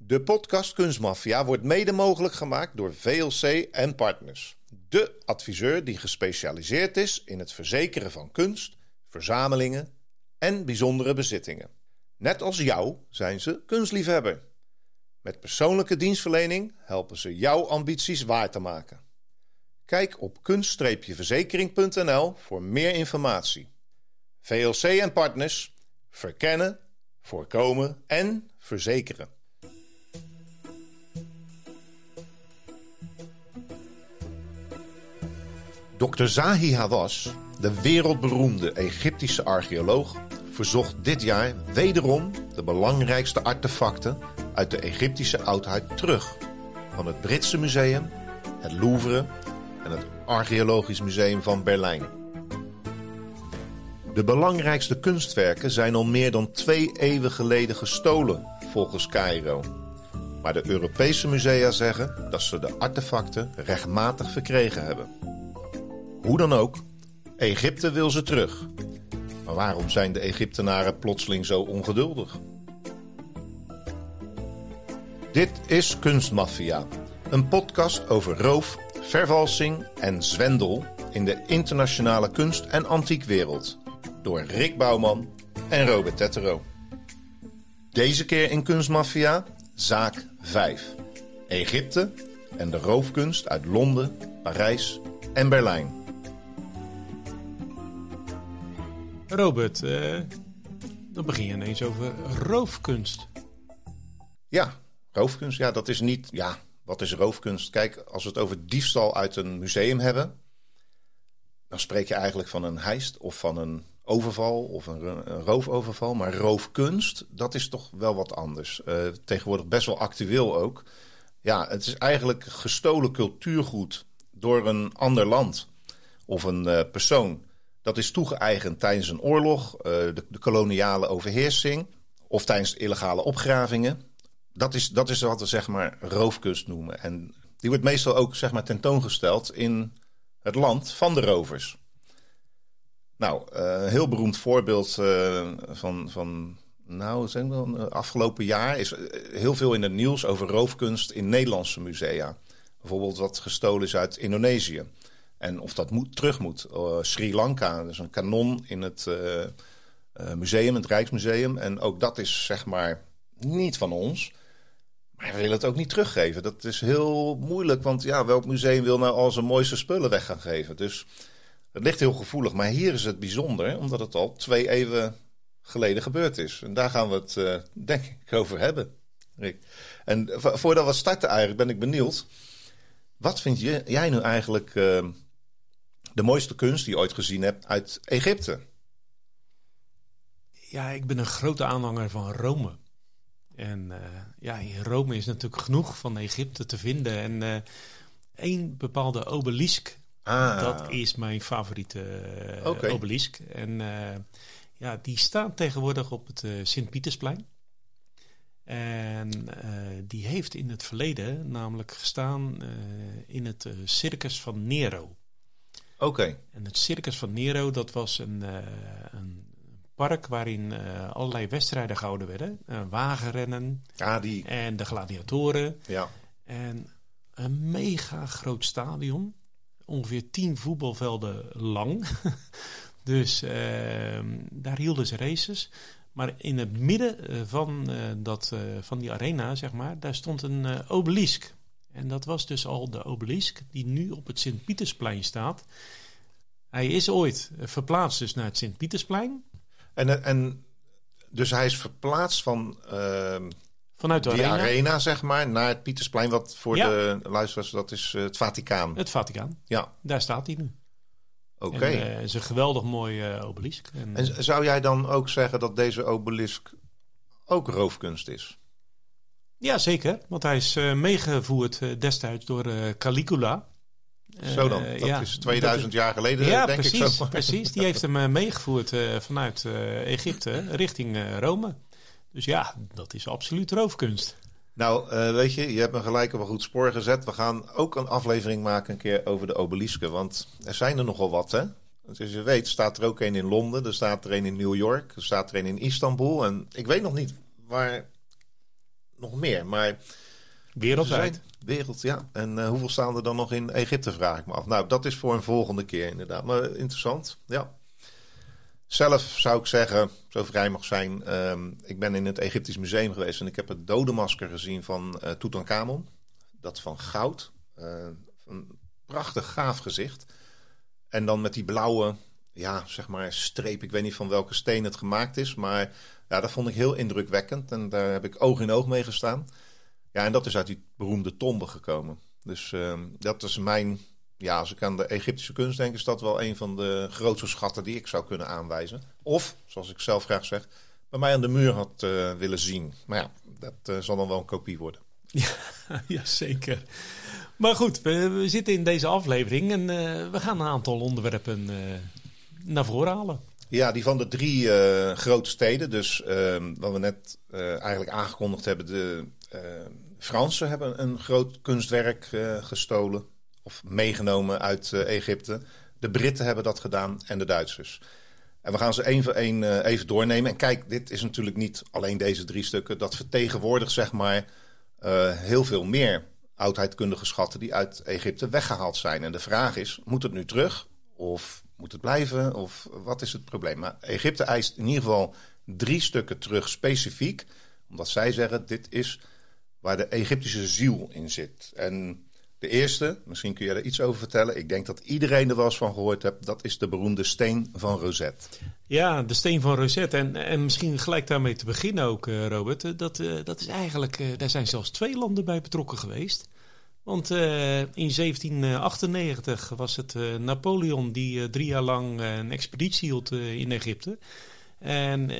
De podcast Kunstmafia wordt mede mogelijk gemaakt door VLC en Partners. De adviseur die gespecialiseerd is in het verzekeren van kunst, verzamelingen en bijzondere bezittingen. Net als jou zijn ze kunstliefhebber. Met persoonlijke dienstverlening helpen ze jouw ambities waar te maken. Kijk op kunst-verzekering.nl voor meer informatie. VLC en Partners. Verkennen, voorkomen en verzekeren. Dr. Zahi Hawass, de wereldberoemde Egyptische archeoloog, verzocht dit jaar wederom de belangrijkste artefacten uit de Egyptische oudheid terug. Van het Britse museum, het Louvre en het Archeologisch Museum van Berlijn. De belangrijkste kunstwerken zijn al meer dan 2 eeuwen geleden gestolen, volgens Cairo. Maar de Europese musea zeggen dat ze de artefacten rechtmatig verkregen hebben. Hoe dan ook, Egypte wil ze terug. Maar waarom zijn de Egyptenaren plotseling zo ongeduldig? Dit is Kunstmafia, een podcast over roof, vervalsing en zwendel in de internationale kunst- en antiekwereld. Door Rik Bouwman en Robert Tettero. Deze keer in Kunstmafia, Zaak 5. Egypte en de roofkunst uit Londen, Parijs en Berlijn. Robert, dan begin je ineens over roofkunst. Ja, roofkunst. Ja, dat is niet... Ja, wat is roofkunst? Kijk, als we het over diefstal uit een museum hebben, dan spreek je eigenlijk van een heist of van een overval of een roofoverval. Maar roofkunst, dat is toch wel wat anders. Tegenwoordig best wel actueel ook. Ja, het is eigenlijk gestolen cultuurgoed door een ander land of een persoon. Dat is toegeëigend tijdens een oorlog, de koloniale overheersing of tijdens illegale opgravingen. Dat is wat we zeg maar roofkunst noemen. En die wordt meestal ook zeg maar tentoongesteld in het land van de rovers. Nou, een heel beroemd voorbeeld afgelopen jaar is heel veel in het nieuws over roofkunst in Nederlandse musea. Bijvoorbeeld wat gestolen is uit Indonesië. En of dat terug moet. Sri Lanka, dus een kanon in het museum, het Rijksmuseum. En ook dat is zeg maar niet van ons. Maar we willen het ook niet teruggeven. Dat is heel moeilijk, want ja, welk museum wil nou al zijn mooiste spullen weg gaan geven? Dus het ligt heel gevoelig. Maar hier is het bijzonder, omdat het al 2 eeuwen geleden gebeurd is. En daar gaan we het, denk ik, over hebben, Rick. En voordat we starten eigenlijk, ben ik benieuwd. Wat vind jij nu eigenlijk de mooiste kunst die je ooit gezien hebt uit Egypte? Ja, ik ben een grote aanhanger van Rome. En in Rome is natuurlijk genoeg van Egypte te vinden. En één bepaalde obelisk, dat is mijn favoriete obelisk. En die staat tegenwoordig op het Sint-Pietersplein. En die heeft in het verleden namelijk gestaan in het circus van Nero. Oké. En het circus van Nero, dat was een park waarin allerlei wedstrijden gehouden werden. Wagenrennen en de gladiatoren. Ja. En een mega groot stadion. Ongeveer 10 voetbalvelden lang. Dus daar hielden ze races. Maar in het midden van die arena, zeg maar, daar stond een obelisk. En dat was dus al de obelisk die nu op het Sint-Pietersplein staat. Hij is ooit verplaatst dus naar het Sint-Pietersplein. En dus hij is verplaatst van vanuit de arena, zeg maar, naar het Pietersplein. Wat voor de luisteraars, dat is het Vaticaan. Het Vaticaan, ja. Daar staat hij nu. Oké. Het is een geweldig mooie obelisk. En zou jij dan ook zeggen dat deze obelisk ook roofkunst is? Ja, zeker. Want hij is meegevoerd destijds door Caligula. Zo dan. Dat is 2000 jaar geleden, denk precies, ik zo. Ja, precies. Die heeft hem meegevoerd vanuit Egypte richting Rome. Dus ja, dat is absoluut roofkunst. Nou, weet je hebt me gelijk op een goed spoor gezet. We gaan ook een aflevering maken een keer over de obelisken. Want er zijn er nogal wat, hè? Zoals je weet staat er ook een in Londen. Er staat er een in New York. Er staat er een in Istanbul. En ik weet nog niet waar nog meer. Maar wereldwijd? Wereld, ja. En hoeveel staan er dan nog in Egypte, vraag ik me af. Nou, dat is voor een volgende keer inderdaad. Maar interessant, ja. Zelf zou ik zeggen, zo vrij mag zijn... ik ben in het Egyptisch Museum geweest... en ik heb het dodenmasker gezien van Tutankhamon. Dat van goud. Een prachtig gaaf gezicht. En dan met die blauwe, ja, zeg maar streep. Ik weet niet van welke steen het gemaakt is. Maar ja, dat vond ik heel indrukwekkend. En daar heb ik oog in oog mee gestaan. Ja, en dat is uit die beroemde tombe gekomen. Dus dat is mijn... Ja, als ik aan de Egyptische kunst denk, is dat wel een van de grootste schatten die ik zou kunnen aanwijzen. Of, zoals ik zelf graag zeg, bij mij aan de muur had willen zien. Maar ja, dat zal dan wel een kopie worden. Ja, ja zeker. Maar goed, we zitten in deze aflevering en we gaan een aantal onderwerpen naar voren halen. Ja, die van de drie grote steden. Dus wat we net eigenlijk aangekondigd hebben, de Fransen hebben een groot kunstwerk gestolen. Of meegenomen uit Egypte. De Britten hebben dat gedaan en de Duitsers. En we gaan ze één voor één even doornemen. En kijk, dit is natuurlijk niet alleen deze drie stukken. Dat vertegenwoordigt zeg maar heel veel meer oudheidkundige schatten die uit Egypte weggehaald zijn. En de vraag is, moet het nu terug? Of moet het blijven? Of wat is het probleem? Maar Egypte eist in ieder geval drie stukken terug specifiek. Omdat zij zeggen, dit is waar de Egyptische ziel in zit. En... De eerste, misschien kun je daar iets over vertellen. Ik denk dat iedereen er wel eens van gehoord hebt. Dat is de beroemde steen van Rosetta. Ja, de steen van Rosetta. En misschien gelijk daarmee te beginnen ook, Robert. Dat is eigenlijk, daar zijn zelfs twee landen bij betrokken geweest. Want in 1798 was het Napoleon die 3 jaar lang een expeditie hield in Egypte. En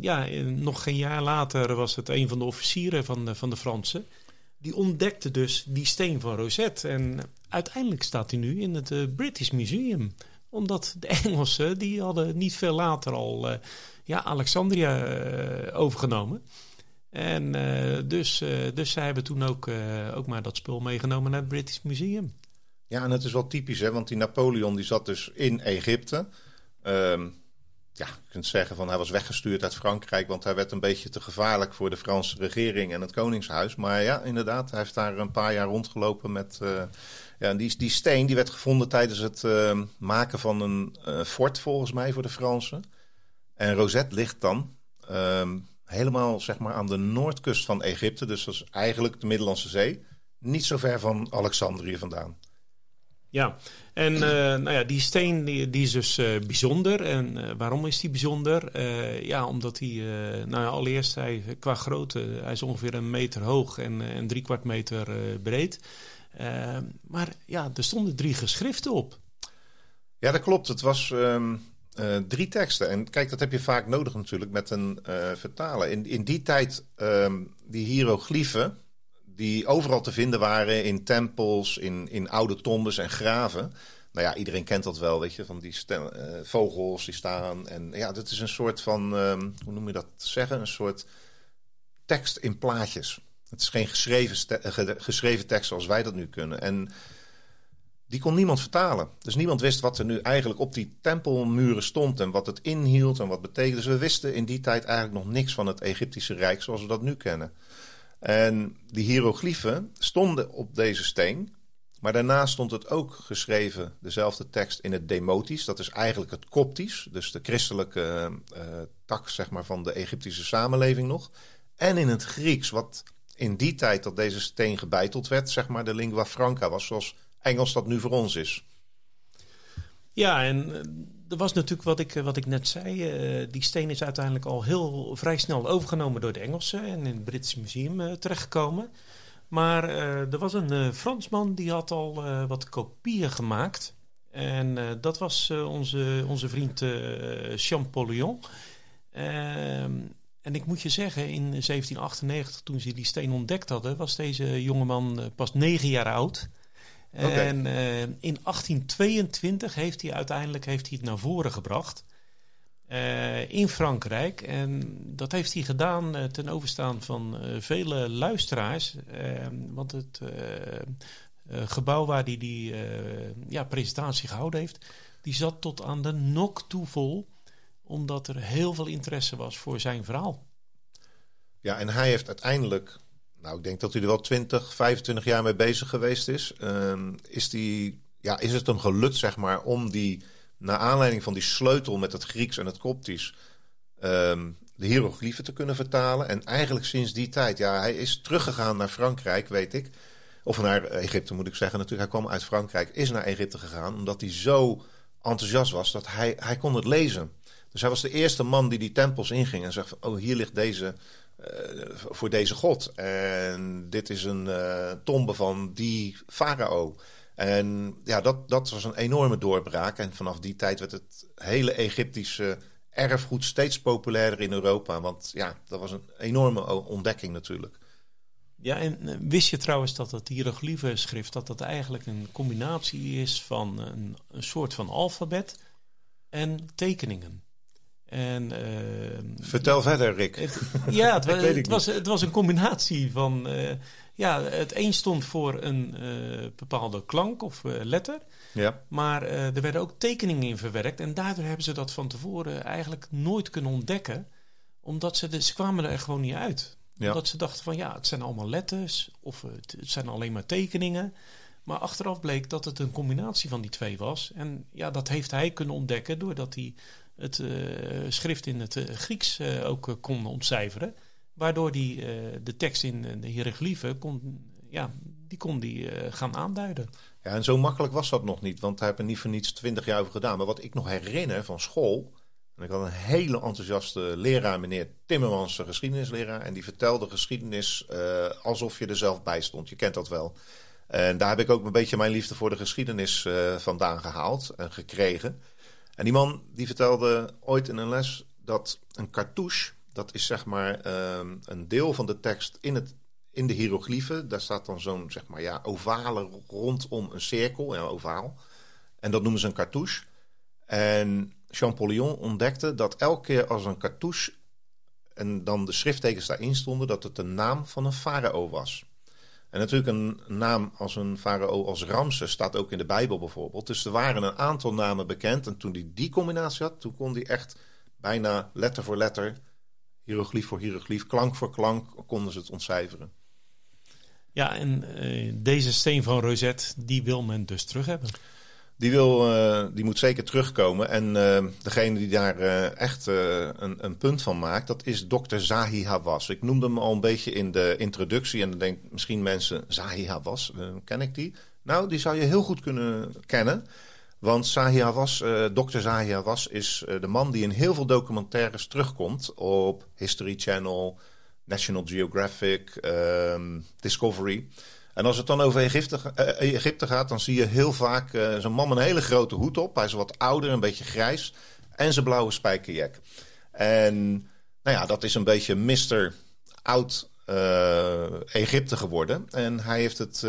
ja, nog geen jaar later was het een van de officieren van de Fransen. Die ontdekte dus die steen van Rosetta. En uiteindelijk staat hij nu in het British Museum. Omdat de Engelsen, die hadden niet veel later al Alexandria overgenomen. En dus zij hebben toen ook maar dat spul meegenomen naar het British Museum. Ja, en het is wel typisch, hè? Want die Napoleon die zat dus in Egypte. Ja, je kunt zeggen van hij was weggestuurd uit Frankrijk, want hij werd een beetje te gevaarlijk voor de Franse regering en het Koningshuis. Maar ja, inderdaad, hij heeft daar een paar jaar rondgelopen met... die steen die werd gevonden tijdens het maken van een fort, volgens mij, voor de Fransen. En Rosetta ligt dan helemaal zeg maar aan de noordkust van Egypte. Dus dat is eigenlijk de Middellandse Zee. Niet zo ver van Alexandrië vandaan. Ja, en die steen die is dus bijzonder. En waarom is die bijzonder? Omdat hij, allereerst qua grootte, hij is ongeveer 1 meter hoog en 3/4 meter breed. Maar er stonden 3 geschriften op. Ja, dat klopt. Het was 3 teksten. En kijk, dat heb je vaak nodig natuurlijk met een vertaler. In die tijd, die hieroglyphen... die overal te vinden waren in tempels, in oude tombes en graven. Nou ja, iedereen kent dat wel, weet je, van die vogels die staan. En ja, dat is een soort van, hoe noem je dat zeggen? Een soort tekst in plaatjes. Het is geen geschreven tekst zoals wij dat nu kunnen. En die kon niemand vertalen. Dus niemand wist wat er nu eigenlijk op die tempelmuren stond... en wat het inhield en wat betekende. Dus we wisten in die tijd eigenlijk nog niks van het Egyptische Rijk zoals we dat nu kennen. En die hieroglyphen stonden op deze steen. Maar daarnaast stond het ook geschreven, dezelfde tekst, in het Demotisch. Dat is eigenlijk het Koptisch, dus de christelijke tak zeg maar, van de Egyptische samenleving nog. En in het Grieks, wat in die tijd dat deze steen gebeiteld werd... zeg maar de lingua franca was, zoals Engels dat nu voor ons is. Ja, en er was natuurlijk wat ik net zei. Die steen is uiteindelijk al vrij snel overgenomen door de Engelsen... en in het British Museum terechtgekomen. Maar er was een Fransman die had al wat kopieën gemaakt. En dat was onze vriend Champollion. En ik moet je zeggen, in 1798, toen ze die steen ontdekt hadden... was deze jongeman pas 9 jaar oud... Okay. En in 1822 heeft hij het naar voren gebracht in Frankrijk. En dat heeft hij gedaan ten overstaan van vele luisteraars. Want het gebouw waar hij die presentatie gehouden heeft... die zat tot aan de nok toe vol, omdat er heel veel interesse was voor zijn verhaal. Ja, en hij heeft uiteindelijk... Nou, ik denk dat hij er wel 20, 25 jaar mee bezig geweest is. Is het hem gelukt, zeg maar, om die, naar aanleiding van die sleutel met het Grieks en het Koptisch, de hieroglyphen te kunnen vertalen. En eigenlijk sinds die tijd, ja, hij is teruggegaan naar Frankrijk, weet ik. Of naar Egypte, moet ik zeggen. Natuurlijk, hij kwam uit Frankrijk, is naar Egypte gegaan, omdat hij zo enthousiast was dat hij kon het lezen. Dus hij was de eerste man die die tempels inging en zegt van, oh, hier ligt deze, voor deze god. En dit is een tombe van die farao. En ja, dat was een enorme doorbraak. En vanaf die tijd werd het hele Egyptische erfgoed steeds populairder in Europa. Want ja, dat was een enorme ontdekking natuurlijk. Ja, en wist je trouwens dat het hieroglyfenschrift, dat dat eigenlijk een combinatie is van een soort van alfabet en tekeningen? En, vertel verder, Rik. Het was een combinatie van... het een stond voor een bepaalde klank of letter. Ja. Maar er werden ook tekeningen in verwerkt. En daardoor hebben ze dat van tevoren eigenlijk nooit kunnen ontdekken. Omdat ze kwamen er gewoon niet uit. Ja. Omdat ze dachten van ja, het zijn allemaal letters. Of het zijn alleen maar tekeningen. Maar achteraf bleek dat het een combinatie van die twee was. En ja, dat heeft hij kunnen ontdekken doordat hij het schrift in het Grieks ook kon ontcijferen. Waardoor die de tekst in de hieroglyphen kon die gaan aanduiden. Ja, en zo makkelijk was dat nog niet. Want daar heb ik niet voor niets 20 jaar over gedaan. Maar wat ik nog herinner van school... En ik had een hele enthousiaste leraar, meneer Timmermans, de geschiedenisleraar. En die vertelde geschiedenis alsof je er zelf bij stond. Je kent dat wel. En daar heb ik ook een beetje mijn liefde voor de geschiedenis vandaan gehaald en gekregen. En die man die vertelde ooit in een les dat een cartouche... Dat is zeg maar een deel van de tekst in de hieroglyphen. Daar staat dan zo'n zeg maar, ja, ovale rondom een cirkel. Ja, ovaal. En dat noemen ze een cartouche. En Champollion ontdekte dat elke keer als een cartouche... en dan de schrifttekens daarin stonden... dat het de naam van een farao was. En natuurlijk een naam als een farao als Ramses... staat ook in de Bijbel bijvoorbeeld. Dus er waren een aantal namen bekend. En toen hij die combinatie had... toen kon hij echt bijna letter voor letter... hieroglyf voor hieroglyf, klank voor klank konden ze het ontcijferen. Ja, en deze steen van Rosetta, die wil men dus terug hebben. Die moet zeker terugkomen. En degene die daar echt een punt van maakt, dat is dokter Zahi Hawass. Ik noemde hem al een beetje in de introductie. En dan denken misschien mensen, Zahi Hawass, ken ik die? Nou, die zou je heel goed kunnen kennen. Want Zahi Hawass, dokter Zahi Hawass is de man die in heel veel documentaires terugkomt... op History Channel, National Geographic, Discovery. En als het dan over Egypte gaat, dan zie je heel vaak... zo'n man met een hele grote hoed op. Hij is wat ouder, een beetje grijs. En zijn blauwe spijkerjack. En nou ja, dat is een beetje Mr. Oud Egypte geworden. En hij heeft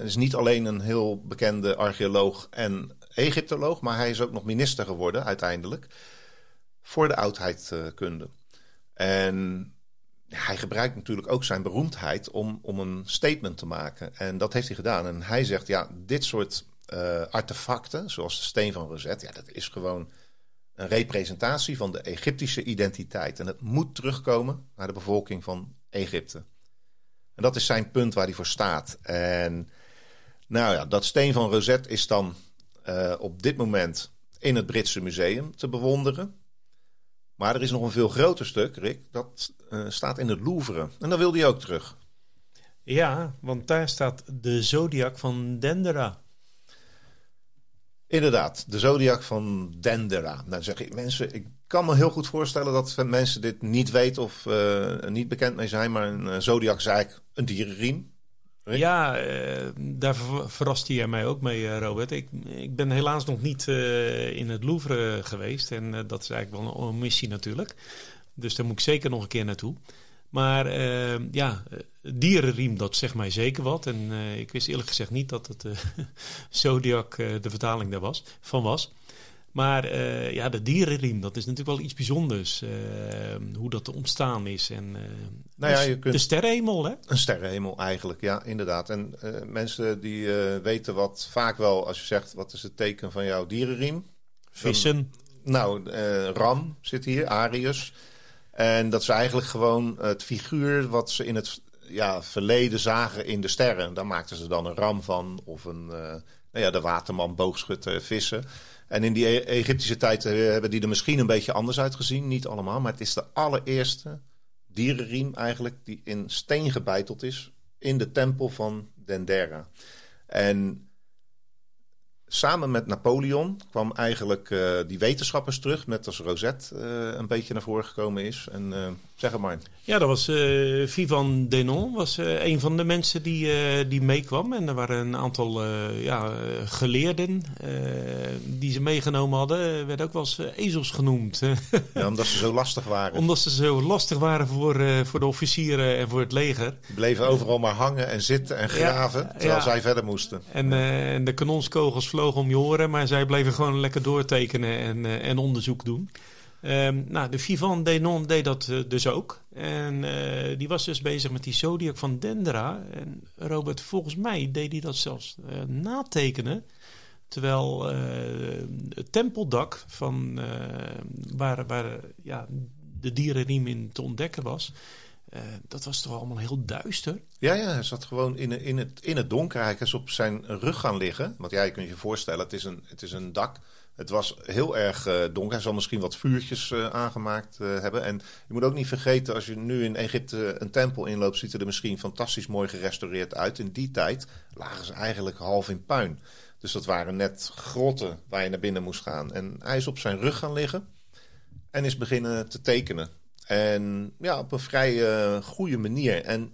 is niet alleen een heel bekende archeoloog en Egyptoloog... maar hij is ook nog minister geworden uiteindelijk voor de oudheidkunde. En hij gebruikt natuurlijk ook zijn beroemdheid om een statement te maken. En dat heeft hij gedaan. En hij zegt, ja, dit soort artefacten, zoals de steen van Rosetta... ja, dat is gewoon een representatie van de Egyptische identiteit. En het moet terugkomen naar de bevolking van Egypte. En dat is zijn punt waar hij voor staat. En nou ja, dat steen van Rosetta is dan... op dit moment in het Britse museum te bewonderen. Maar er is nog een veel groter stuk, Rik. Dat staat in het Louvre. En daar wil hij ook terug. Ja, want daar staat de Zodiac van Dendera. Inderdaad, de Zodiac van Dendera. Nou zeg ik, mensen, ik kan me heel goed voorstellen... dat mensen dit niet weten of niet bekend mee zijn. Maar een Zodiac is eigenlijk een dierenriem. Ja, daar verraste jij mij ook mee, Robert. Ik ben helaas nog niet in het Louvre geweest. En dat is eigenlijk wel een omissie natuurlijk. Dus daar moet ik zeker nog een keer naartoe. Maar dierenriem, dat zegt mij zeker wat. En ik wist eerlijk gezegd niet dat het Zodiac de vertaling daarvan was. Maar de dierenriem, dat is natuurlijk wel iets bijzonders. Hoe dat ontstaan is. En, de sterrenhemel, hè? Een sterrenhemel eigenlijk, ja, inderdaad. En mensen die weten wat vaak wel, als je zegt... wat is het teken van jouw dierenriem? Vissen. Ram zit hier, Arius. En dat is eigenlijk gewoon het figuur wat ze in het ja, verleden zagen in de sterren. Daar maakten ze dan een ram van of een, de waterman, boogschutter, vissen. En in die Egyptische tijd hebben die er misschien een beetje anders uitgezien. Niet allemaal, maar het is de allereerste dierenriem eigenlijk die in steen gebeiteld is in de tempel van Dendera. En samen met Napoleon kwam eigenlijk die wetenschappers terug, net als Rosetta een beetje naar voren gekomen is. En zeg het maar. Ja, dat was Vivant Denon, was een van de mensen die meekwam. En er waren een aantal geleerden die ze meegenomen hadden. Werden ook wel eens ezels genoemd. Ja, omdat ze zo lastig waren. Omdat ze zo lastig waren voor de officieren en voor het leger. Bleven overal maar hangen en zitten en graven, terwijl zij verder moesten. En de kanonskogels vlogen om je oren, maar zij bleven gewoon lekker doortekenen en onderzoek doen. De Vivant Denon deed dat dus ook. En die was dus bezig met die zodiac van Dendera. En Robert, volgens mij deed hij dat zelfs natekenen. Terwijl het tempeldak van waar de dierenriem in te ontdekken was, dat was toch allemaal heel duister? Ja, hij zat gewoon in het donker. Hij is op zijn rug gaan liggen. Want ja, je kunt je voorstellen, het is een dak. Het was heel erg donker. Hij zal misschien wat vuurtjes aangemaakt hebben. En je moet ook niet vergeten, als je nu in Egypte een tempel inloopt, ziet er misschien fantastisch mooi gerestaureerd uit. In die tijd lagen ze eigenlijk half in puin. Dus dat waren net grotten waar je naar binnen moest gaan. En hij is op zijn rug gaan liggen en is beginnen te tekenen. En ja, op een vrij goede manier. En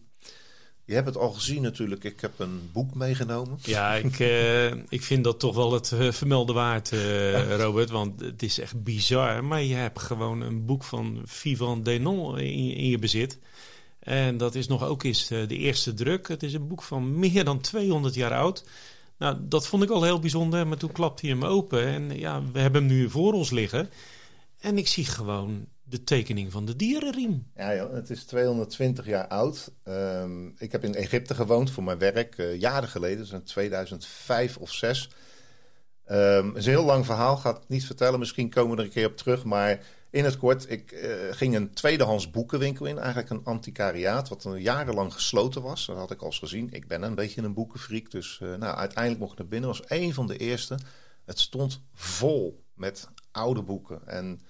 je hebt het al gezien natuurlijk. Ik heb een boek meegenomen. Ja, ik vind dat toch wel het vermelden waard, Robert. Want het is echt bizar. Maar je hebt gewoon een boek van Vivant Denon in je bezit. En dat is nog ook eens de eerste druk. Het is een boek van meer dan 200 jaar oud. Nou, dat vond ik al heel bijzonder. Maar toen klapte hij hem open. En ja, we hebben hem nu voor ons liggen. En ik zie gewoon de tekening van de dierenriem. Ja, joh, het is 220 jaar oud. Ik heb in Egypte gewoond voor mijn werk, jaren geleden. Dat is in 2005 of 2006. Het is een heel lang verhaal, ga het niet vertellen. Misschien komen we er een keer op terug. Maar in het kort, ik ging een tweedehands boekenwinkel in. Eigenlijk een antiquariaat, wat jarenlang gesloten was. Dat had ik al eens gezien. Ik ben een beetje een boekenfreak. Dus uiteindelijk mocht ik naar binnen. Was één van de eerste. Het stond vol met oude boeken. En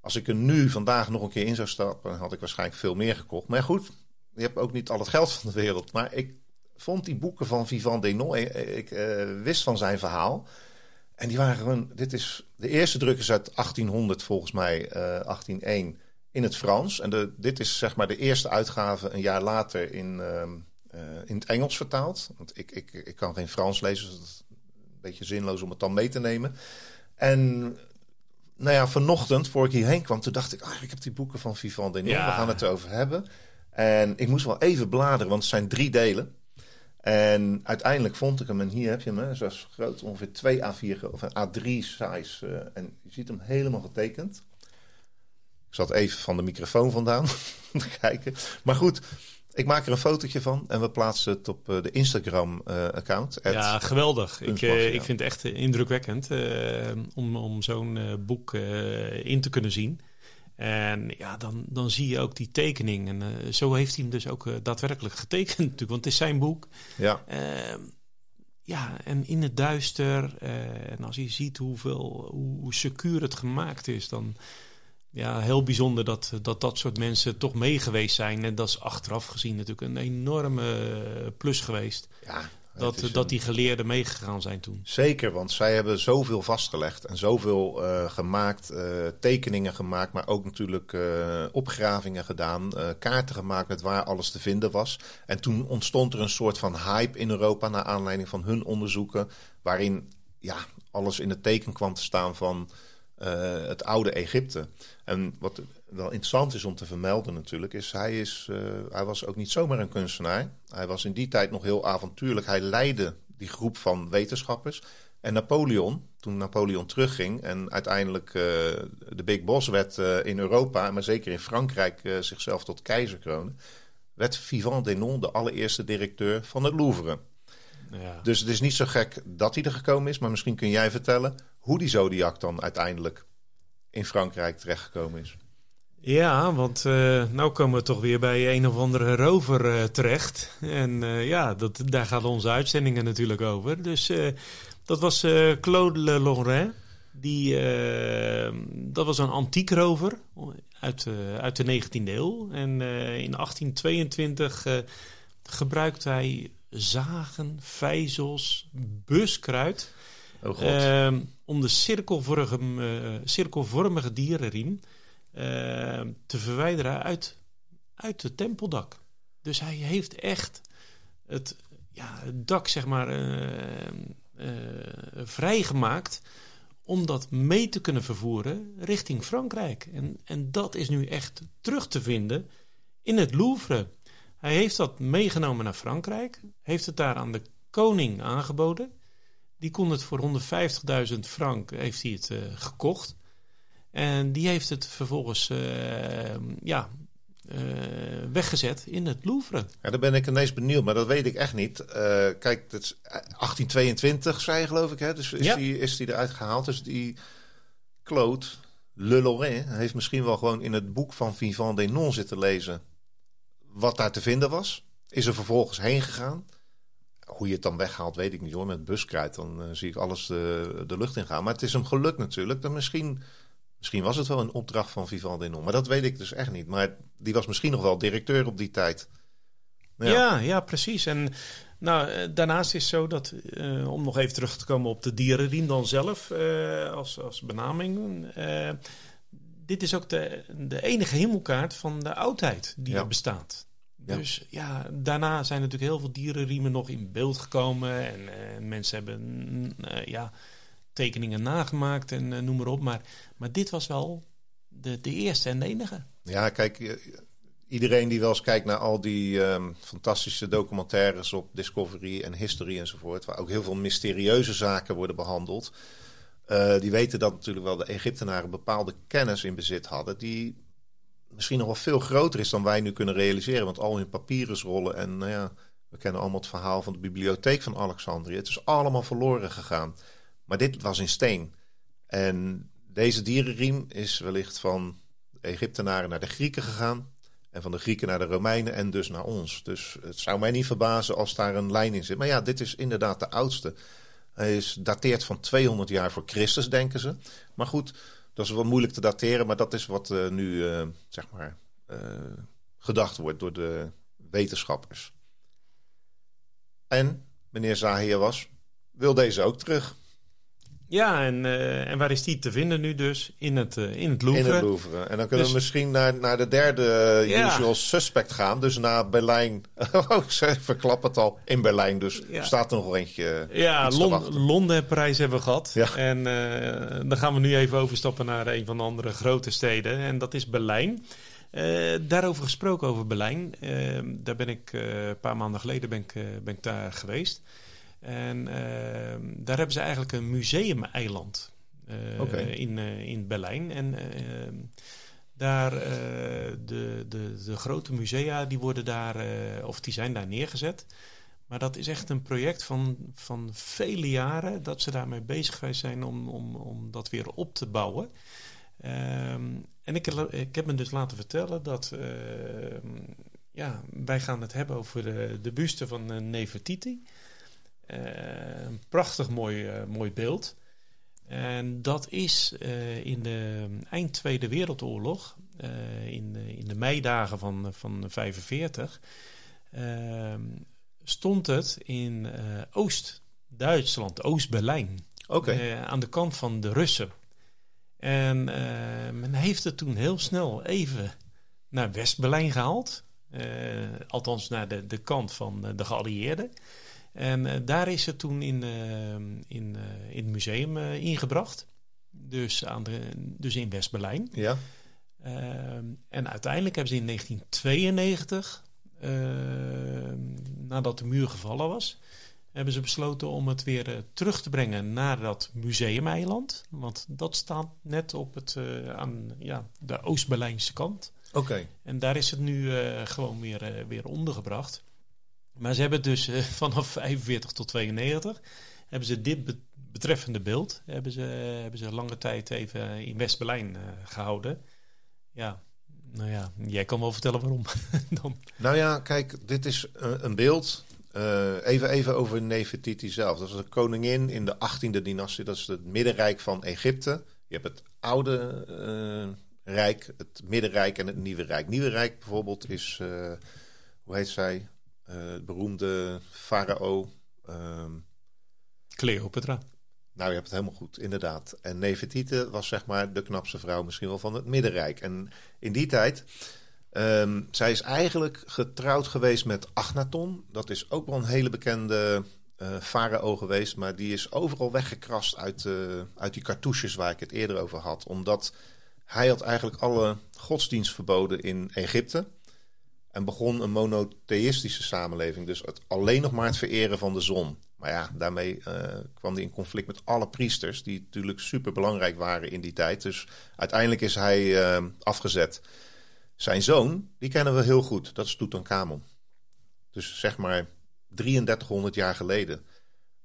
als ik er nu vandaag nog een keer in zou stappen, had ik waarschijnlijk veel meer gekocht. Maar goed, je hebt ook niet al het geld van de wereld. Maar ik vond die boeken van Vivant Denon, ik wist van zijn verhaal. En die waren gewoon, dit is, de eerste druk is uit 1800 volgens mij, 1801 in het Frans. En dit is zeg maar de eerste uitgave een jaar later in het Engels vertaald. Want ik kan geen Frans lezen, dus dat is een beetje zinloos om het dan mee te nemen. En vanochtend, voor ik hierheen kwam, toen dacht ik, ik heb die boeken van Vivant Denon, we gaan het over hebben. En ik moest wel even bladeren, want het zijn 3 delen. En uiteindelijk vond ik hem, en hier heb je hem, hè, zo groot, ongeveer 2 A4, of een A3 size. En je ziet hem helemaal getekend. Ik zat even van de microfoon vandaan te kijken. Maar goed, ik maak er een fotootje van en we plaatsen het op de Instagram-account. Ja, geweldig. Ik vind het echt indrukwekkend om zo'n boek in te kunnen zien. En ja, dan zie je ook die tekening. En zo heeft hij hem dus ook daadwerkelijk getekend natuurlijk, want het is zijn boek. Ja. En in het duister. En als je ziet hoe secuur het gemaakt is, dan... Ja, heel bijzonder dat soort mensen toch mee geweest zijn. En dat is achteraf gezien natuurlijk een enorme plus geweest. Ja, dat die geleerden meegegaan zijn toen. Zeker, want zij hebben zoveel vastgelegd en zoveel gemaakt. Tekeningen gemaakt, maar ook natuurlijk opgravingen gedaan. Kaarten gemaakt met waar alles te vinden was. En toen ontstond er een soort van hype in Europa naar aanleiding van hun onderzoeken. Waarin alles in het teken kwam te staan van het oude Egypte. En wat wel interessant is om te vermelden natuurlijk, is hij was ook niet zomaar een kunstenaar. Hij was in die tijd nog heel avontuurlijk. Hij leidde die groep van wetenschappers. En toen Napoleon terugging en uiteindelijk de Big Boss werd in Europa, maar zeker in Frankrijk, zichzelf tot keizer kroonde, werd Vivant Denon de allereerste directeur van het Louvre. Ja. Dus het is niet zo gek dat hij er gekomen is, maar misschien kun jij vertellen hoe die zodiac dan uiteindelijk in Frankrijk terechtgekomen is. Ja, want nou komen we toch weer bij een of andere rover terecht. En daar gaat onze uitzendingen natuurlijk over. Dus dat was Claude Le Lorrain. Dat was een antiek rover uit de 19e eeuw. En in 1822 gebruikte hij zagen, vijzels, buskruid. Oh God. Om de cirkelvormige dierenriem te verwijderen uit het tempeldak. Dus hij heeft echt het dak, zeg maar, vrijgemaakt om dat mee te kunnen vervoeren richting Frankrijk. En dat is nu echt terug te vinden in het Louvre. Hij heeft dat meegenomen naar Frankrijk, heeft het daar aan de koning aangeboden. Die kon het voor 150.000 frank, heeft hij het gekocht. En die heeft het vervolgens weggezet in het Louvre. Ja, daar ben ik ineens benieuwd, maar dat weet ik echt niet. Kijk, dat is 1822, zei je geloof ik, hè? Dus is die eruit gehaald. Dus die Claude Le Lorrain heeft misschien wel gewoon in het boek van Vivant Denon zitten lezen wat daar te vinden was. Is er vervolgens heen gegaan. Hoe je het dan weghaalt, weet ik niet hoor. Met buskruid, dan zie ik alles de lucht in gaan. Maar het is hem gelukt natuurlijk. Dan misschien was het wel een opdracht van Vivant Denon. Maar dat weet ik dus echt niet. Maar die was misschien nog wel directeur op die tijd. Nou, ja, precies. En nou, daarnaast is het zo dat, om nog even terug te komen op de dierenriem dan zelf, als benaming. Dit is ook de enige hemelkaart van de oudheid die er bestaat. Ja. Dus ja, daarna zijn natuurlijk heel veel dierenriemen nog in beeld gekomen. En mensen hebben tekeningen nagemaakt en noem maar op. Maar dit was wel de eerste en de enige. Ja, kijk, iedereen die wel eens kijkt naar al die fantastische documentaires op Discovery en History enzovoort, waar ook heel veel mysterieuze zaken worden behandeld, die weten dat natuurlijk wel de Egyptenaren bepaalde kennis in bezit hadden die misschien nog wel veel groter is dan wij nu kunnen realiseren. Want al hun papieren rollen en nou ja, we kennen allemaal het verhaal van de bibliotheek van Alexandrië. Het is allemaal verloren gegaan. Maar dit was in steen. En deze dierenriem is wellicht van de Egyptenaren naar de Grieken gegaan. En van de Grieken naar de Romeinen en dus naar ons. Dus het zou mij niet verbazen als daar een lijn in zit. Maar ja, dit is inderdaad de oudste. Hij dateert van 200 jaar voor Christus, denken ze. Maar goed, dat is wel moeilijk te dateren, maar dat is wat nu gedacht wordt door de wetenschappers. En meneer Zahi Hawass wil deze ook terug. Ja, en waar is die te vinden nu dus? In het Louvre. In het Louvre. En dan kunnen we misschien naar de derde usual suspect gaan. Dus naar Berlijn. Ze verklap het al. In Berlijn dus. Staat er nog eentje. Ja, Londen en Parijs hebben we gehad. Ja. En dan gaan we nu even overstappen naar een van de andere grote steden. En dat is Berlijn. Daarover gesproken over Berlijn. Daar ben ik een paar maanden geleden ben ik daar geweest. En daar hebben ze eigenlijk een museum-eiland in Berlijn. En daar de grote musea, die worden daar, die zijn daar neergezet. Maar dat is echt een project van vele jaren dat ze daarmee bezig geweest zijn om dat weer op te bouwen. En ik heb me dus laten vertellen dat wij gaan het hebben over de buste van Nefertiti. Een prachtig mooi beeld. En dat is in de eind Tweede Wereldoorlog, in de meidagen van 1945, stond het in Oost-Duitsland, Oost-Berlijn. Okay. Aan de kant van de Russen. En men heeft het toen heel snel even naar West-Berlijn gehaald. Althans naar de kant van de geallieerden. En daar is het toen in het museum ingebracht. Dus in West-Berlijn. Ja. En uiteindelijk hebben ze in 1992, nadat de muur gevallen was, hebben ze besloten om het weer terug te brengen naar dat museumeiland. Want dat staat net op de Oost-Berlijnse kant. Oké. Okay. En daar is het nu gewoon weer ondergebracht. Maar ze hebben dus vanaf 45 tot 92... hebben ze dit betreffende beeld hebben ze lange tijd even in West-Berlijn gehouden. Ja, Nou ja, jij kan wel vertellen waarom. Dan. Nou ja, kijk, dit is een beeld. Even over Nefertiti zelf. Dat was een koningin in de 18e dynastie. Dat is het middenrijk van Egypte. Je hebt het oude rijk, het middenrijk en het nieuwe rijk. Nieuwe rijk bijvoorbeeld is, hoe heet zij? Beroemde farao. Cleopatra. Nou, je hebt het helemaal goed, inderdaad. En Nefertiti was zeg maar de knapste vrouw misschien wel van het middenrijk. En in die tijd, zij is eigenlijk getrouwd geweest met Akhnaton. Dat is ook wel een hele bekende farao geweest. Maar die is overal weggekrast uit die cartouches waar ik het eerder over had. Omdat hij had eigenlijk alle godsdienst verboden in Egypte. En begon een monotheïstische samenleving. Dus het alleen nog maar het vereren van de zon. Maar ja, daarmee kwam hij in conflict met alle priesters, die natuurlijk super belangrijk waren in die tijd. Dus uiteindelijk is hij afgezet. Zijn zoon, die kennen we heel goed. Dat is Tutankhamon. Dus zeg maar 3300 jaar geleden.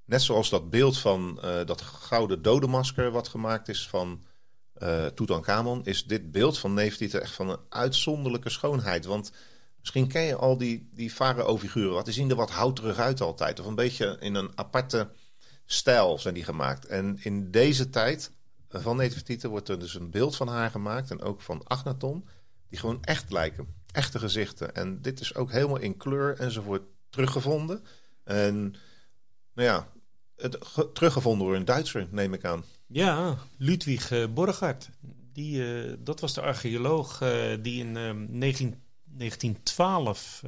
Net zoals dat beeld van dat gouden dodenmasker wat gemaakt is van Tutankhamon, is dit beeld van Nefertiti echt van een uitzonderlijke schoonheid. Want misschien ken je al die farao-figuren. Die zien er wat houterig uit altijd. Of een beetje in een aparte stijl zijn die gemaakt. En in deze tijd van Nefertiti wordt er dus een beeld van haar gemaakt. En ook van Akhnaton. Die gewoon echt lijken. Echte gezichten. En dit is ook helemaal in kleur enzovoort teruggevonden. En nou ja, teruggevonden door een Duitser, neem ik aan. Ja, Ludwig Borchardt. Dat was de archeoloog die in 1912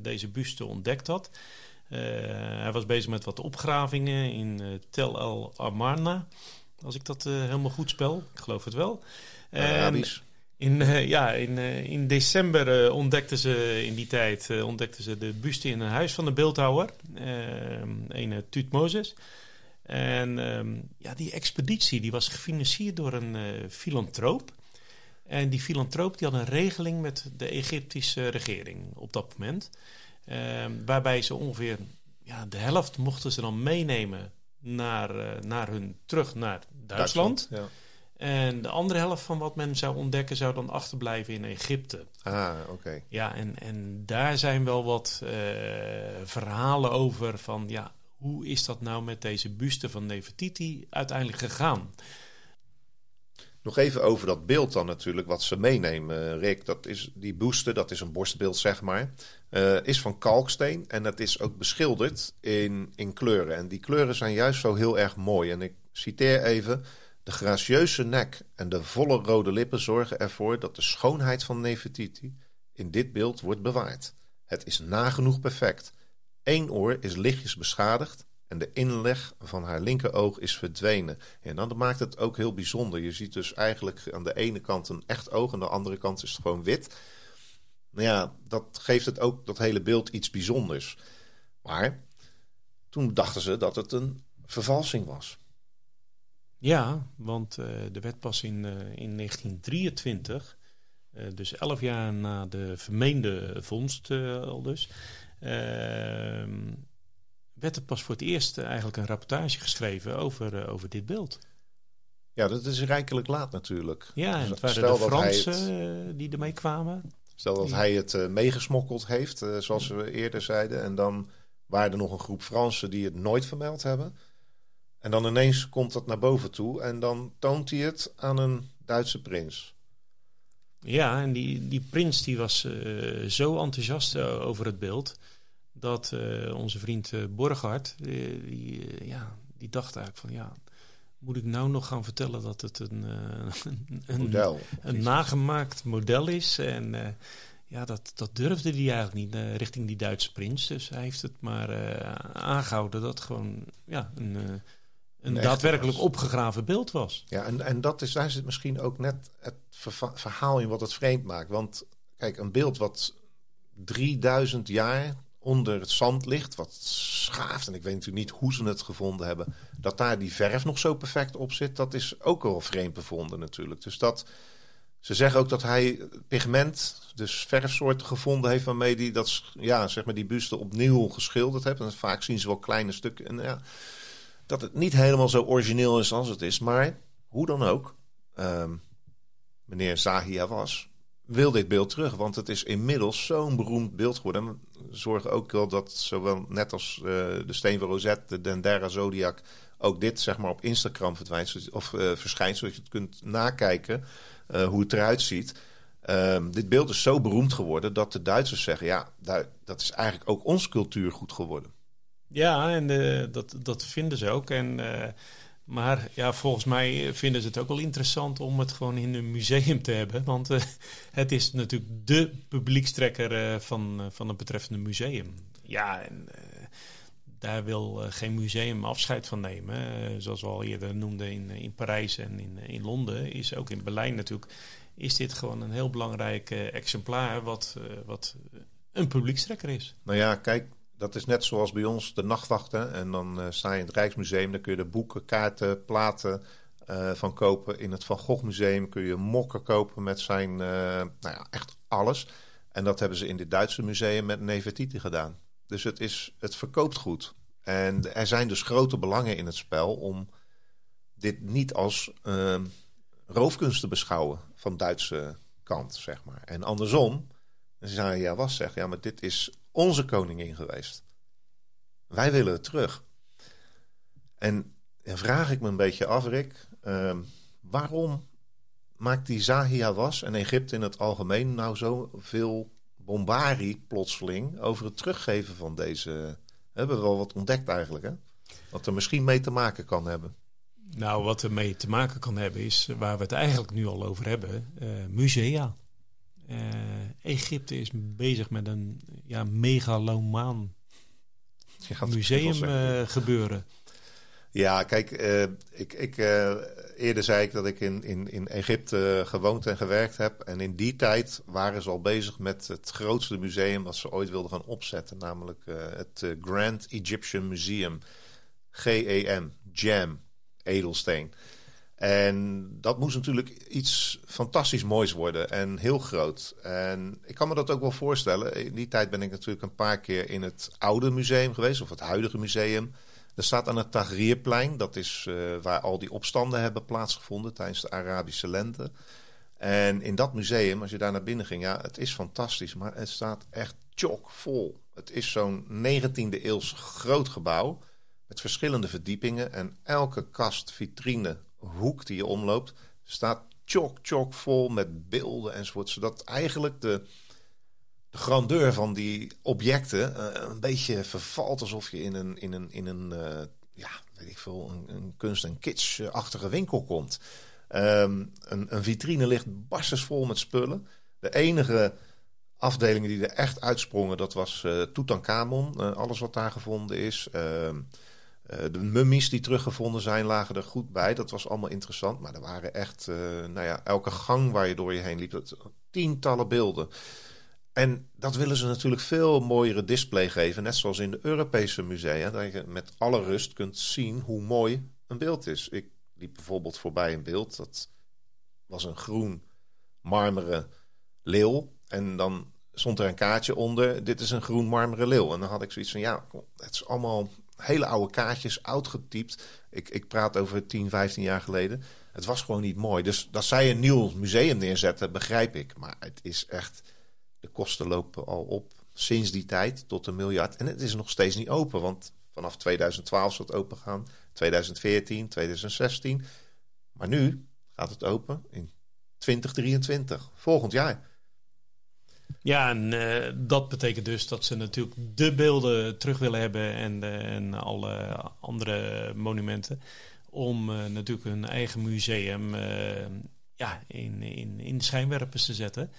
deze buste ontdekt had. Hij was bezig met wat opgravingen in Tell el-Amarna. Als ik dat helemaal goed spel. Ik geloof het wel. Arabisch. In december ontdekten ze in die tijd de buste in een huis van de beeldhouwer. Een Tutmosis. En die expeditie die was gefinancierd door een filantroop. En die filantroop die had een regeling met de Egyptische regering op dat moment. Waarbij ze ongeveer de helft mochten ze dan meenemen terug naar Duitsland. Ja. En de andere helft van wat men zou ontdekken zou dan achterblijven in Egypte. Ah, oké. Okay. Ja, en daar zijn wel wat verhalen over van hoe is dat nou met deze buste van Nefertiti uiteindelijk gegaan? Nog even over dat beeld dan natuurlijk, wat ze meenemen, Rick. Die buste, dat is een borstbeeld, zeg maar. Is van kalksteen en dat is ook beschilderd in kleuren. En die kleuren zijn juist zo heel erg mooi. En ik citeer even. De gracieuze nek en de volle rode lippen zorgen ervoor dat de schoonheid van Nefertiti in dit beeld wordt bewaard. Het is nagenoeg perfect. Eén oor is lichtjes beschadigd. En de inleg van haar linkeroog is verdwenen. En dat maakt het ook heel bijzonder. Je ziet dus eigenlijk aan de ene kant een echt oog. Aan de andere kant is het gewoon wit. Nou ja, dat geeft het ook, dat hele beeld, iets bijzonders. Maar toen dachten ze dat het een vervalsing was. Ja, want er werd pas in 1923... dus 11 jaar na de vermeende vondst al dus... werd er pas voor het eerst eigenlijk een rapportage geschreven over dit beeld. Ja, dat is rijkelijk laat natuurlijk. Ja, en het waren de Fransen die ermee kwamen. Stel dat hij het meegesmokkeld heeft, zoals we eerder zeiden. En dan waren er nog een groep Fransen die het nooit vermeld hebben. En dan ineens komt dat naar boven toe. En dan toont hij het aan een Duitse prins. Ja, en die prins die was zo enthousiast over het beeld, dat onze vriend Borchardt, die dacht eigenlijk van, moet ik nou nog gaan vertellen dat het een nagemaakt model is? En dat durfde hij eigenlijk niet richting die Duitse prins. Dus hij heeft het maar aangehouden dat gewoon een daadwerkelijk opgegraven beeld was. Ja, en daar zit misschien ook net het verhaal in wat het vreemd maakt. Want kijk, een beeld wat 3000 jaar onder het zand ligt, wat schaaft, en ik weet natuurlijk niet hoe ze het gevonden hebben, dat daar die verf nog zo perfect op zit, dat is ook wel vreemd bevonden natuurlijk. Dus dat, ze zeggen ook dat hij pigment, dus verfsoorten gevonden heeft, waarmee hij die buste opnieuw geschilderd heeft. En vaak zien ze wel kleine stukken. En dat het niet helemaal zo origineel is als het is, maar hoe dan ook, meneer Zahi Hawass wil dit beeld terug, want het is inmiddels zo'n beroemd beeld geworden. En we zorgen ook wel dat zowel net als de steen van Rosetta, de Dendera Zodiac, ook dit zeg maar op Instagram verdwijnt of verschijnt, zodat je het kunt nakijken hoe het eruit ziet. Dit beeld is zo beroemd geworden dat de Duitsers zeggen, ja, dat is eigenlijk ook ons cultuurgoed geworden. Ja, en dat vinden ze ook. Maar ja, volgens mij vinden ze het ook wel interessant om het gewoon in een museum te hebben. Want het is natuurlijk de publiekstrekker van het betreffende museum. Ja, en daar wil geen museum afscheid van nemen. Zoals we al eerder noemden in Parijs en in Londen, is ook in Berlijn natuurlijk, is dit gewoon een heel belangrijk exemplaar wat een publiekstrekker is. Nou ja, kijk. Dat is net zoals bij ons de nachtwachten. En dan sta je in het Rijksmuseum. Dan kun je de boeken, kaarten, platen van kopen. In het Van Gogh Museum kun je mokken kopen met zijn... echt alles. En dat hebben ze in dit Duitse museum met Nefertiti gedaan. Dus het verkoopt goed. En er zijn dus grote belangen in het spel om dit niet als roofkunst te beschouwen van Duitse kant, zeg maar. En andersom, Zahi Hawass zegt, ja, maar dit is onze koningin geweest. Wij willen het terug. En dan vraag ik me een beetje af, Rik, waarom maakt die Zahi Hawass en Egypte in het algemeen nou zoveel bombarie plotseling over het teruggeven van deze... Hebben we wel wat ontdekt eigenlijk, hè? Wat er misschien mee te maken kan hebben. Nou, wat er mee te maken kan hebben is, waar we het eigenlijk nu al over hebben, musea. Egypte is bezig met een megalomaan museum gebeuren. Ja, kijk, eerder zei ik dat ik in Egypte gewoond en gewerkt heb. En in die tijd waren ze al bezig met het grootste museum wat ze ooit wilden gaan opzetten. Namelijk het Grand Egyptian Museum. GEM, Jam, edelsteen. En dat moest natuurlijk iets fantastisch moois worden en heel groot. En ik kan me dat ook wel voorstellen. In die tijd ben ik natuurlijk een paar keer in het oude museum geweest, of het huidige museum. Er staat aan het Tahrirplein, dat is waar al die opstanden hebben plaatsgevonden tijdens de Arabische lente. En in dat museum, als je daar naar binnen ging, ja, het is fantastisch, maar het staat echt chockvol. Het is zo'n 19e eeuws groot gebouw met verschillende verdiepingen en elke kast, vitrine, hoek die je omloopt, staat chock vol met beelden enzovoort. Zodat eigenlijk de grandeur van die objecten een beetje vervalt, alsof je in een kunst- en kitsch-achtige winkel komt. Een vitrine ligt barstens vol met spullen. De enige afdelingen die er echt uitsprongen, dat was Tutankhamon. Alles wat daar gevonden is. De mummies die teruggevonden zijn lagen er goed bij. Dat was allemaal interessant. Maar er waren echt, elke gang waar je door je heen liep, tientallen beelden. En dat willen ze natuurlijk veel mooiere display geven. Net zoals in de Europese musea. Dat je met alle rust kunt zien hoe mooi een beeld is. Ik liep bijvoorbeeld voorbij een beeld. Dat was een groen marmeren leeuw. En dan stond er een kaartje onder. Dit is een groen marmeren leeuw. En dan had ik zoiets van, ja, het is allemaal... hele oude kaartjes, oud getypt. Ik praat over 10, 15 jaar geleden. Het was gewoon niet mooi. Dus dat zij een nieuw museum neerzetten, begrijp ik. Maar het is echt... De kosten lopen al op sinds die tijd tot $1 miljard. En het is nog steeds niet open. Want vanaf 2012 zal het open gaan. 2014, 2016. Maar nu gaat het open in 2023. Volgend jaar. Ja, en dat betekent dus dat ze natuurlijk de beelden terug willen hebben en alle andere monumenten. Om natuurlijk hun eigen museum in schijnwerpers te zetten.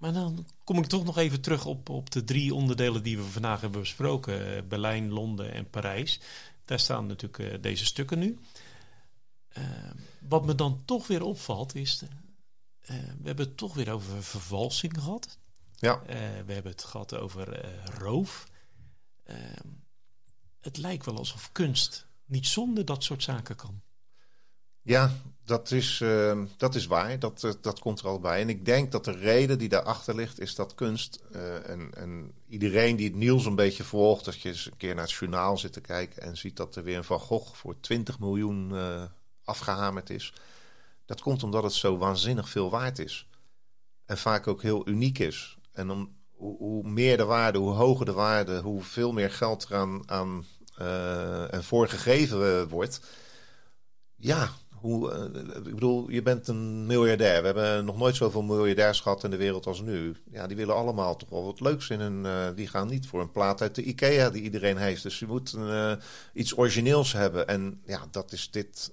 Maar dan kom ik toch nog even terug op de 3 onderdelen die we vandaag hebben besproken. Berlijn, Londen en Parijs. Daar staan natuurlijk deze stukken nu. Wat me dan toch weer opvalt is... we hebben het toch weer over vervalsing gehad. Ja. We hebben het gehad over roof. Het lijkt wel alsof kunst niet zonder dat soort zaken kan. Ja, dat is waar. Dat komt er al bij. En ik denk dat de reden die daarachter ligt is dat kunst... en iedereen die het nieuws een beetje volgt... dat je eens een keer naar het journaal zit te kijken... en ziet dat er weer een Van Gogh voor 20 miljoen afgehamerd is... Dat komt omdat het zo waanzinnig veel waard is. en vaak ook heel uniek is. En hoe meer de waarde, hoe hoger de waarde, hoe veel meer geld eraan en voorgegeven wordt. Ja, ik bedoel, je bent een miljardair. We hebben nog nooit zoveel miljardairs gehad in de wereld als nu. Ja, die willen allemaal toch wel wat leuks in hun... die gaan niet voor een plaat uit de IKEA die iedereen heeft. Dus je moet iets origineels hebben. En ja, dat is dit...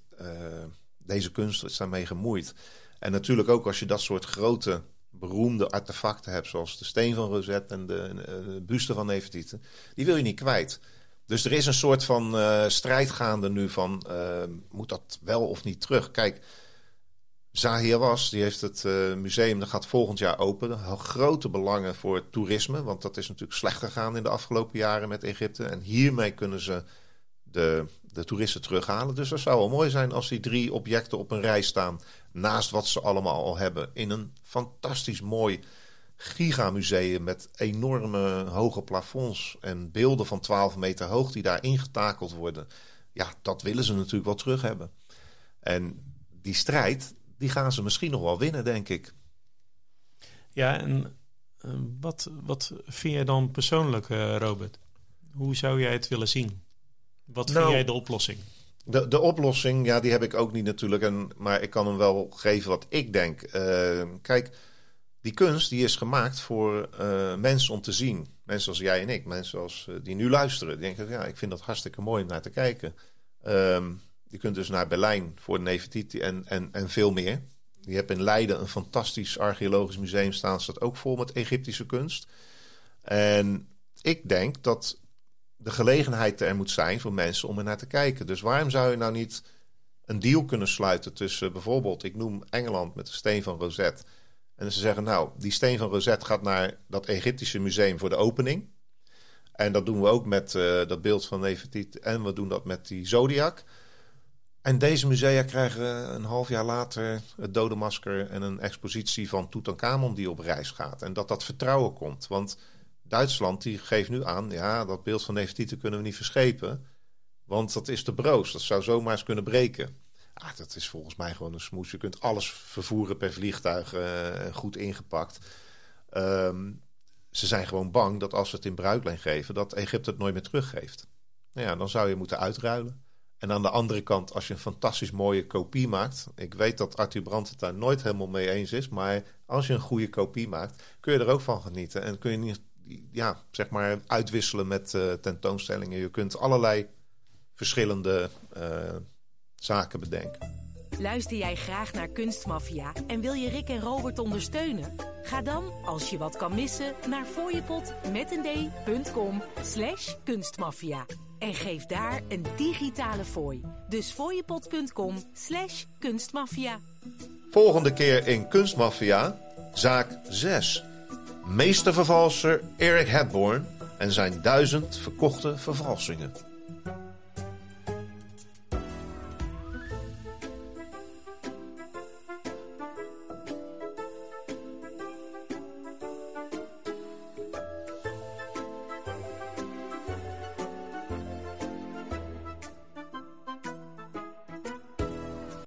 Deze kunsten zijn mee gemoeid. En natuurlijk ook als je dat soort grote, beroemde artefacten hebt... zoals de steen van Rosetta en de buste van Nefertiti... die wil je niet kwijt. Dus er is een soort van strijd gaande nu van... moet dat wel of niet terug? Kijk, Zahi Hawass, die heeft het museum... dat gaat volgend jaar open. Grote belangen voor toerisme... want dat is natuurlijk slecht gegaan in de afgelopen jaren met Egypte. En hiermee kunnen ze... De toeristen terughalen. Dus dat zou wel mooi zijn als die 3 objecten op een rij staan... naast wat ze allemaal al hebben... in een fantastisch mooi gigamuseum... met enorme hoge plafonds... en beelden van 12 meter hoog die daar ingetakeld worden. Ja, dat willen ze natuurlijk wel terug hebben. En die strijd, die gaan ze misschien nog wel winnen, denk ik. Ja, en wat vind jij dan persoonlijk, Robert? Hoe zou jij het willen zien? Wat vind jij de oplossing? De oplossing, ja, die heb ik ook niet natuurlijk. Maar ik kan hem wel geven wat ik denk. Kijk, die kunst die is gemaakt voor mensen om te zien. Mensen als jij en ik. Mensen als die nu luisteren. Die denken, ja, ik vind dat hartstikke mooi om naar te kijken. Je kunt dus naar Berlijn voor Nefertiti en veel meer. Je hebt in Leiden een fantastisch archeologisch museum staan. Staat ook vol met Egyptische kunst. En ik denk dat... de gelegenheid er moet zijn voor mensen om er naar te kijken. Dus waarom zou je nou niet een deal kunnen sluiten tussen bijvoorbeeld... ik noem Engeland met de steen van Rosetta. En ze zeggen, nou, die steen van Rosetta gaat naar dat Egyptische museum voor de opening. En dat doen we ook met dat beeld van Nefertiti. En we doen dat met die Zodiac. En deze musea krijgen een half jaar later het dodenmasker... en een expositie van Tutankhamon die op reis gaat. En dat vertrouwen komt, want... Duitsland die geeft nu aan... ja, dat beeld van Nefertiti kunnen we niet verschepen... want dat is te broos. Dat zou zomaar eens kunnen breken. Ah, dat is volgens mij gewoon een smoes. Je kunt alles vervoeren per vliegtuig... goed ingepakt. Ze zijn gewoon bang dat als ze het in bruikleen geven... dat Egypte het nooit meer teruggeeft. Nou ja, dan zou je moeten uitruilen. En aan de andere kant, als je een fantastisch mooie kopie maakt... ik weet dat Arthur Brandt het daar nooit helemaal mee eens is... maar als je een goede kopie maakt... kun je er ook van genieten en kun je niet... ja, zeg maar uitwisselen met tentoonstellingen. Je kunt allerlei verschillende zaken bedenken. Luister jij graag naar Kunstmafia en wil je Rik en Robert ondersteunen? Ga dan, als je wat kan missen, naar fooiepot.com/kunstmafia. En geef daar een digitale fooi. Dus fooiepot.com/kunstmafia. Volgende keer in Kunstmafia, zaak 6. Meestervervalser Eric Hebborn en zijn 1000 verkochte vervalsingen.